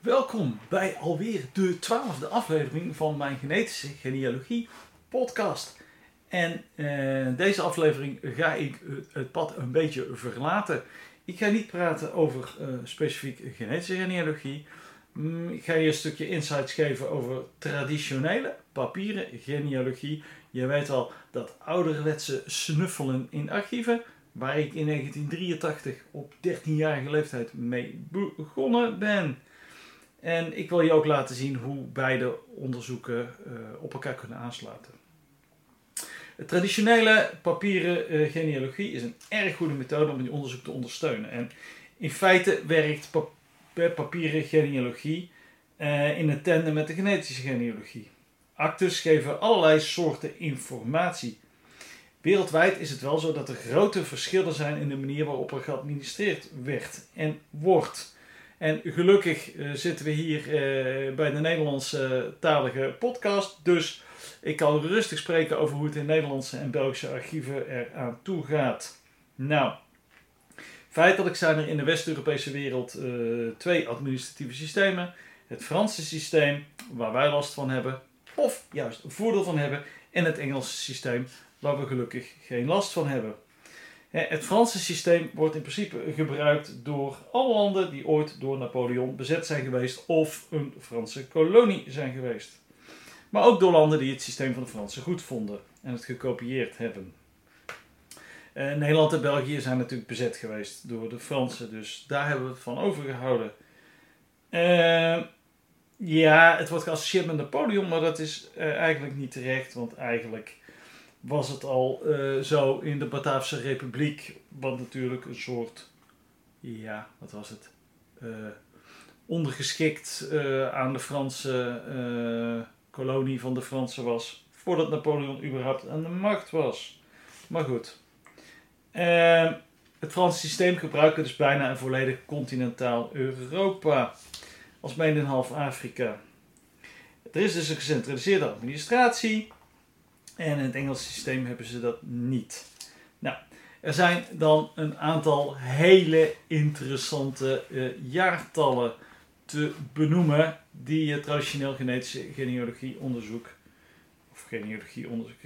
Welkom bij alweer de 12e aflevering van mijn Genetische Genealogie podcast. En deze aflevering ga ik het pad een beetje verlaten. Ik ga niet praten over specifiek genetische genealogie. Ik ga je een stukje insights geven over traditionele papieren genealogie. Je weet al dat ouderwetse snuffelen in archieven, waar ik in 1983 op 13-jarige leeftijd mee begonnen ben. En ik wil je ook laten zien hoe beide onderzoeken op elkaar kunnen aansluiten. De traditionele papieren genealogie is een erg goede methode om je onderzoek te ondersteunen. En in feite werkt papieren genealogie in een tandem met de genetische genealogie. Actes geven allerlei soorten informatie. Wereldwijd is het wel zo dat er grote verschillen zijn in de manier waarop er geadministreerd werd en wordt. En gelukkig zitten we hier bij de Nederlandstalige podcast, dus ik kan rustig spreken over hoe het in Nederlandse en Belgische archieven eraan toe gaat. Nou, feitelijk zijn er in de West-Europese wereld twee administratieve systemen. Het Franse systeem, waar wij last van hebben, of juist voordeel van hebben, en het Engelse systeem, waar we gelukkig geen last van hebben. Het Franse systeem wordt in principe gebruikt door alle landen die ooit door Napoleon bezet zijn geweest of een Franse kolonie zijn geweest. Maar ook door landen die het systeem van de Fransen goed vonden en het gekopieerd hebben. Nederland en België zijn natuurlijk bezet geweest door de Fransen, dus daar hebben we het van overgehouden. Ja, het wordt geassocieerd met Napoleon, maar dat is eigenlijk niet terecht, want eigenlijk was het al zo in de Bataafse Republiek, wat natuurlijk een soort, ja, wat was het, ondergeschikt aan de Franse kolonie van de Fransen was, voordat Napoleon überhaupt aan de macht was. Maar goed, het Franse systeem gebruikte dus bijna een volledig continentaal Europa, als mede in half Afrika. Er is dus een gecentraliseerde administratie. En in het Engelse systeem hebben ze dat niet. Nou, er zijn dan een aantal hele interessante jaartallen te benoemen die je traditioneel genetische genealogieonderzoek, of genealogieonderzoek,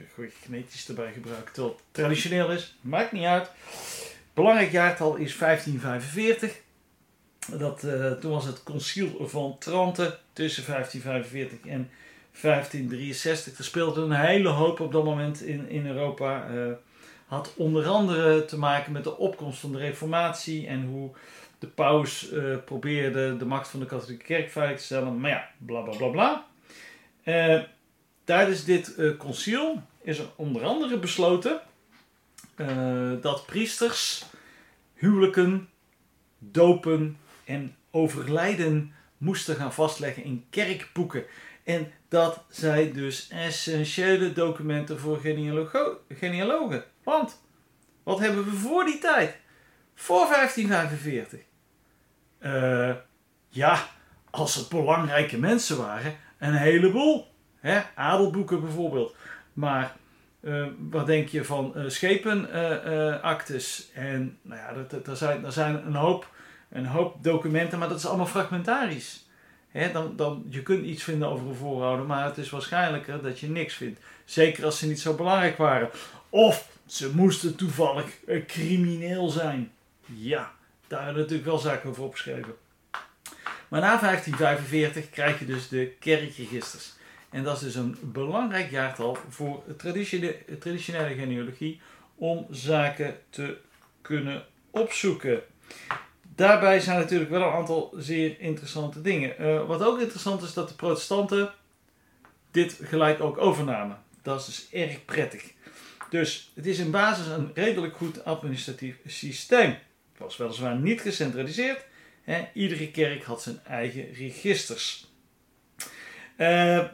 genetisch erbij gebruikt, terwijl het traditioneel is, maakt niet uit. Belangrijk jaartal is 1545. Toen was het Concil van Tranten tussen 1545 en 1563, er speelde een hele hoop op dat moment in Europa. Had onder andere te maken met de opkomst van de Reformatie en hoe de paus probeerde de macht van de katholieke kerk veilig te stellen. Maar ja, bla bla bla bla. Tijdens dit conciel is er onder andere besloten dat priesters huwelijken, dopen en overlijden moesten gaan vastleggen in kerkboeken. En dat zijn dus essentiële documenten voor genealogen. Want, wat hebben we voor die tijd? Voor 1545. Ja, als het belangrijke mensen waren, een heleboel. Hè? Adelboeken bijvoorbeeld. Maar wat denk je van schepenactes? En nou ja, er zijn een hoop documenten, maar dat is allemaal fragmentarisch. He, je kunt iets vinden over een voorouder, maar het is waarschijnlijker dat je niks vindt. Zeker als ze niet zo belangrijk waren. Of ze moesten toevallig crimineel zijn. Ja, daar hebben we natuurlijk wel zaken over opgeschreven. Maar na 1545 krijg je dus de kerkregisters. En dat is dus een belangrijk jaartal voor traditionele genealogie om zaken te kunnen opzoeken. Daarbij zijn natuurlijk wel een aantal zeer interessante dingen. Wat ook interessant is dat de protestanten dit gelijk ook overnamen. Dat is dus erg prettig. Dus het is in basis een redelijk goed administratief systeem. Het was weliswaar niet gecentraliseerd. Hè? Iedere kerk had zijn eigen registers.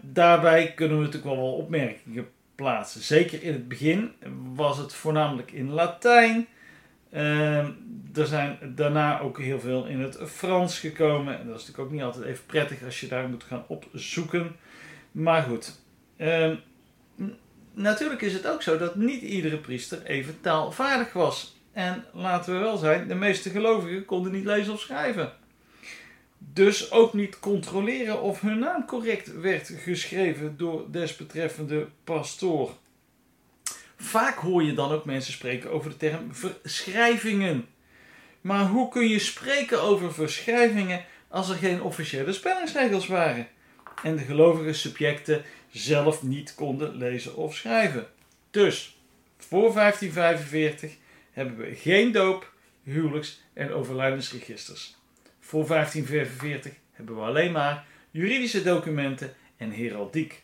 Daarbij kunnen we natuurlijk wel opmerkingen plaatsen. Zeker in het begin was het voornamelijk in Latijn. Er zijn daarna ook heel veel in het Frans gekomen. En dat is natuurlijk ook niet altijd even prettig als je daar moet gaan opzoeken. Maar goed. Natuurlijk is het ook zo dat niet iedere priester even taalvaardig was. En laten we wel zijn, de meeste gelovigen konden niet lezen of schrijven. Dus ook niet controleren of hun naam correct werd geschreven door desbetreffende pastoor. Vaak hoor je dan ook mensen spreken over de term verschrijvingen. Maar hoe kun je spreken over verschrijvingen als er geen officiële spellingsregels waren? En de gelovige subjecten zelf niet konden lezen of schrijven. Dus, voor 1545 hebben we geen doop, huwelijks- en overlijdensregisters. Voor 1545 hebben we alleen maar juridische documenten en heraldiek.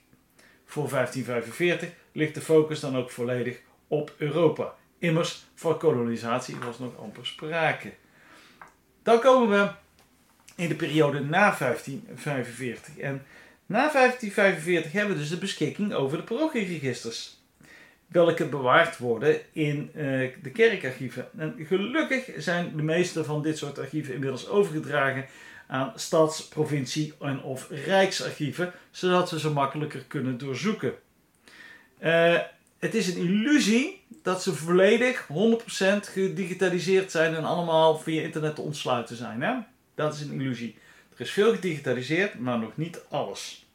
Voor 1545 ligt de focus dan ook volledig op Europa. Immers, van kolonisatie was nog amper sprake. Dan komen we in de periode na 1545. En na 1545 hebben we dus de beschikking over de parochieregisters, welke bewaard worden in de kerkarchieven. En gelukkig zijn de meeste van dit soort archieven inmiddels overgedragen aan stads-, provincie- en of rijksarchieven, zodat we ze makkelijker kunnen doorzoeken. Het is een illusie dat ze volledig 100% gedigitaliseerd zijn en allemaal via internet te ontsluiten zijn. Hè? Dat is een illusie. Er is veel gedigitaliseerd, maar nog niet alles.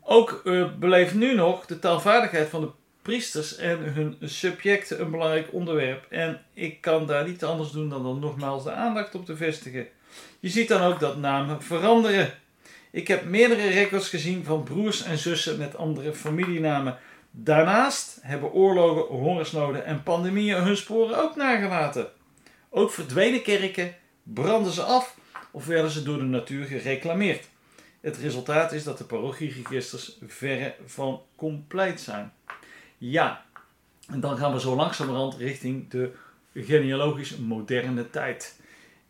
Ook beleeft nu nog de taalvaardigheid van de priesters en hun subjecten een belangrijk onderwerp. En ik kan daar niet anders doen dan nogmaals de aandacht op te vestigen. Je ziet dan ook dat namen veranderen. Ik heb meerdere records gezien van broers en zussen met andere familienamen. Daarnaast hebben oorlogen, hongersnoden en pandemieën hun sporen ook nagelaten. Ook verdwenen kerken, brandden ze af of werden ze door de natuur gereclameerd. Het resultaat is dat de parochieregisters verre van compleet zijn. Ja, en dan gaan we zo langzamerhand richting de genealogisch moderne tijd.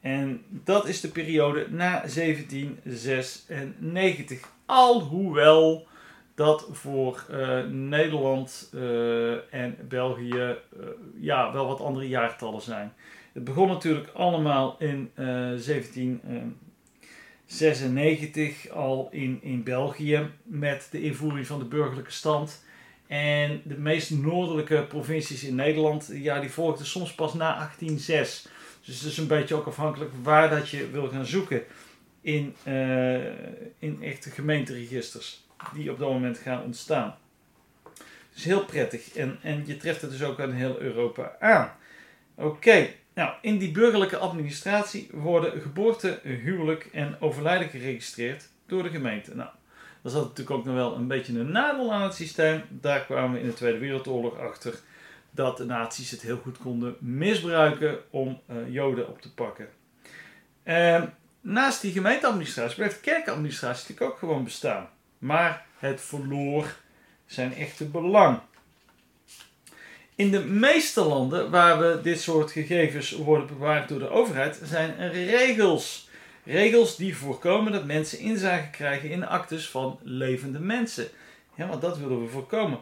En dat is de periode na 1796. Alhoewel dat voor Nederland en België wel wat andere jaartallen zijn. Het begon natuurlijk allemaal in 1796 al in België met de invoering van de burgerlijke stand. En de meest noordelijke provincies in Nederland, ja, die volgden soms pas na 1806. Dus het is een beetje ook afhankelijk waar dat je wil gaan zoeken in echte gemeenteregisters die op dat moment gaan ontstaan. Dus heel prettig en je treft het dus ook aan heel Europa aan. Oké. Nou, in die burgerlijke administratie worden geboorte, huwelijk en overlijden geregistreerd door de gemeente. Nou, daar zat natuurlijk ook nog wel een beetje een nadeel aan het systeem. Daar kwamen we in de Tweede Wereldoorlog achter dat de nazi's het heel goed konden misbruiken om Joden op te pakken. Naast die gemeenteadministratie bleef de kerkadministratie natuurlijk ook gewoon bestaan. Maar het verloor zijn echte belang. In de meeste landen waar we dit soort gegevens worden bewaard door de overheid zijn er regels. Regels die voorkomen dat mensen inzage krijgen in actes van levende mensen. Ja, want dat willen we voorkomen.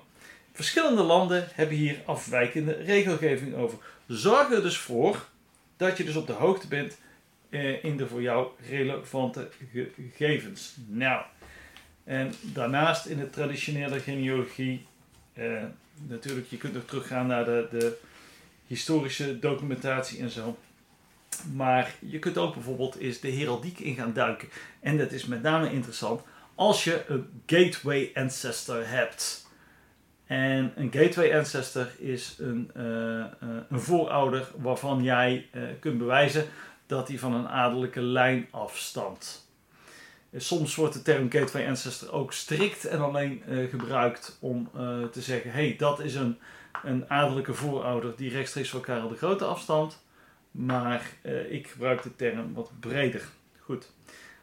Verschillende landen hebben hier afwijkende regelgeving over. Zorg er dus voor dat je dus op de hoogte bent in de voor jou relevante gegevens. Nou, en daarnaast in de traditionele genealogie... natuurlijk, je kunt nog teruggaan naar de historische documentatie en zo. Maar je kunt ook bijvoorbeeld eens de heraldiek in gaan duiken. En dat is met name interessant als je een gateway ancestor hebt. En een gateway ancestor is een voorouder waarvan jij kunt bewijzen dat hij van een adellijke lijn afstamt. Soms wordt de term gateway ancestor ook strikt en alleen gebruikt om te zeggen... hey, dat is een adellijke voorouder die rechtstreeks van Karel de Grote afstamt. Maar ik gebruik de term wat breder. Goed.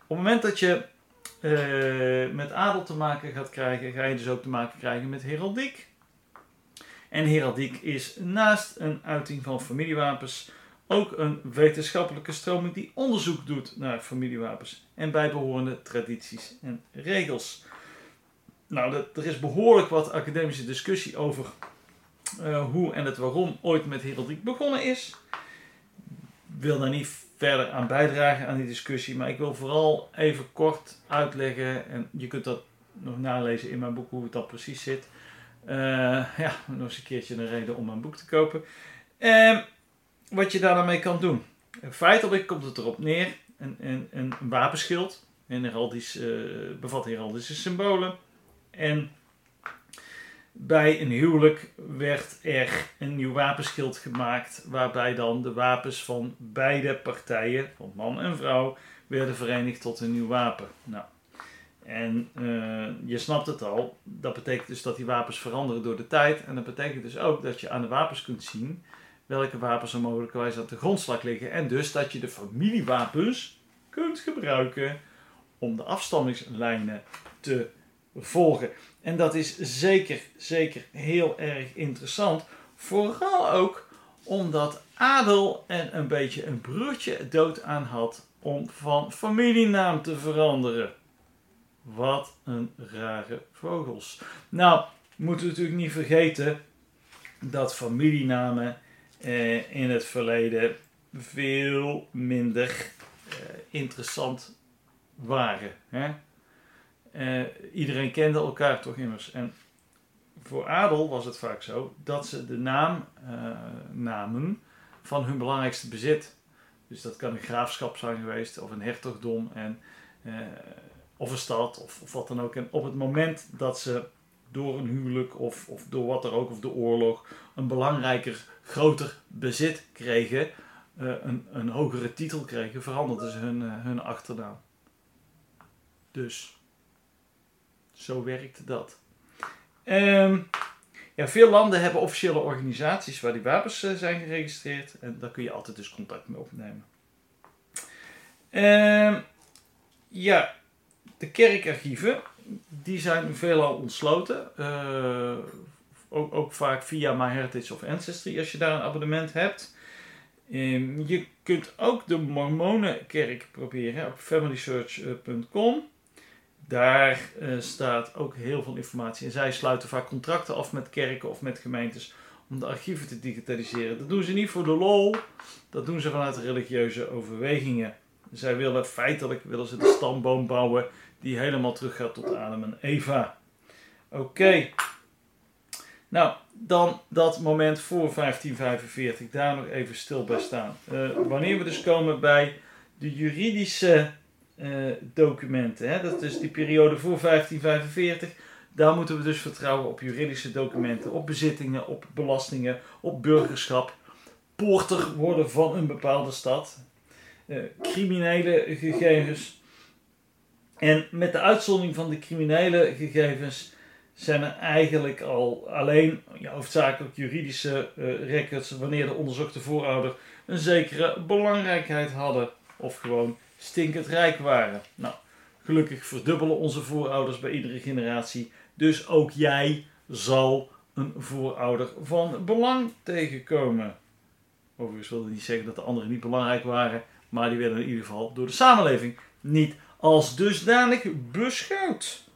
Op het moment dat je met adel te maken gaat krijgen, ga je dus ook te maken krijgen met heraldiek. En heraldiek is naast een uiting van familiewapens... ook een wetenschappelijke stroming die onderzoek doet naar familiewapens en bijbehorende tradities en regels. Nou, er is behoorlijk wat academische discussie over hoe en het waarom ooit met heraldiek begonnen is. Ik wil daar niet verder aan bijdragen aan die discussie, maar ik wil vooral even kort uitleggen, en je kunt dat nog nalezen in mijn boek hoe het dat precies zit. Nog eens een keertje een reden om mijn boek te kopen. Wat je daar dan mee kan doen. Feitelijk komt het erop neer, een wapenschild, bevat heraldische symbolen. En bij een huwelijk werd er een nieuw wapenschild gemaakt, waarbij dan de wapens van beide partijen, van man en vrouw, werden verenigd tot een nieuw wapen. Nou, en je snapt het al, dat betekent dus dat die wapens veranderen door de tijd. En dat betekent dus ook dat je aan de wapens kunt zien welke wapens er mogelijkerwijs aan de grondslag liggen. En dus dat je de familiewapens kunt gebruiken om de afstammingslijnen te volgen. En dat is zeker heel erg interessant. Vooral ook omdat adel er een beetje een broertje dood aan had om van familienaam te veranderen. Wat een rare vogels. Nou, moeten we natuurlijk niet vergeten dat familienamen in het verleden veel minder interessant waren. Hè? Iedereen kende elkaar toch immers. En voor adel was het vaak zo dat ze de naam namen van hun belangrijkste bezit. Dus dat kan een graafschap zijn geweest of een hertogdom of een stad of wat dan ook. En op het moment dat ze door een huwelijk of door wat er ook of de oorlog een belangrijker, groter bezit kregen, een hogere titel kregen, veranderden ze hun achternaam. Dus zo werkte dat. Veel landen hebben officiële organisaties waar die wapens zijn geregistreerd. En daar kun je altijd dus contact mee opnemen. De kerkarchieven, die zijn veelal ontsloten. Ook vaak via MyHeritage of Ancestry als je daar een abonnement hebt. Je kunt ook de Mormonenkerk proberen op familysearch.com. Daar staat ook heel veel informatie. En zij sluiten vaak contracten af met kerken of met gemeentes om de archieven te digitaliseren. Dat doen ze niet voor de lol. Dat doen ze vanuit religieuze overwegingen. Zij willen feitelijk de stamboom bouwen die helemaal teruggaat tot Adam en Eva. Oké. Nou, dan dat moment voor 1545. Daar nog even stil bij staan. Wanneer we dus komen bij de juridische documenten. Hè? Dat is die periode voor 1545. Daar moeten we dus vertrouwen op juridische documenten. Op bezittingen, op belastingen, op burgerschap. Poorter worden van een bepaalde stad. Criminele gegevens. En met de uitzondering van de criminele gegevens zijn er eigenlijk al alleen hoofdzakelijk juridische records wanneer de onderzochte voorouder een zekere belangrijkheid hadden of gewoon stinkend rijk waren. Nou, gelukkig verdubbelen onze voorouders bij iedere generatie, dus ook jij zal een voorouder van belang tegenkomen. Overigens wil dat niet zeggen dat de anderen niet belangrijk waren, maar die werden in ieder geval door de samenleving niet als dusdanig beschouwd.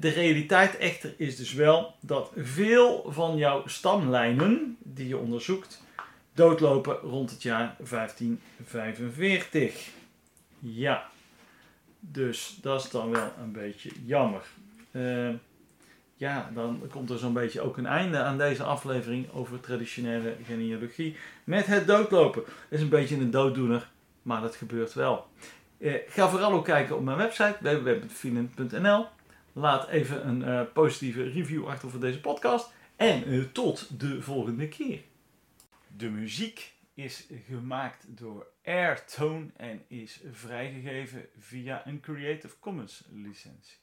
De realiteit echter is dus wel dat veel van jouw stamlijnen die je onderzoekt doodlopen rond het jaar 1545. Ja, dus dat is dan wel een beetje jammer. Dan komt er zo'n beetje ook een einde aan deze aflevering over traditionele genealogie met het doodlopen. Dat is een beetje een dooddoener, maar dat gebeurt wel. Ga vooral ook kijken op mijn website www.finland.nl. Laat even een positieve review achter voor deze podcast. En tot de volgende keer. De muziek is gemaakt door Airtone en is vrijgegeven via een Creative Commons licentie.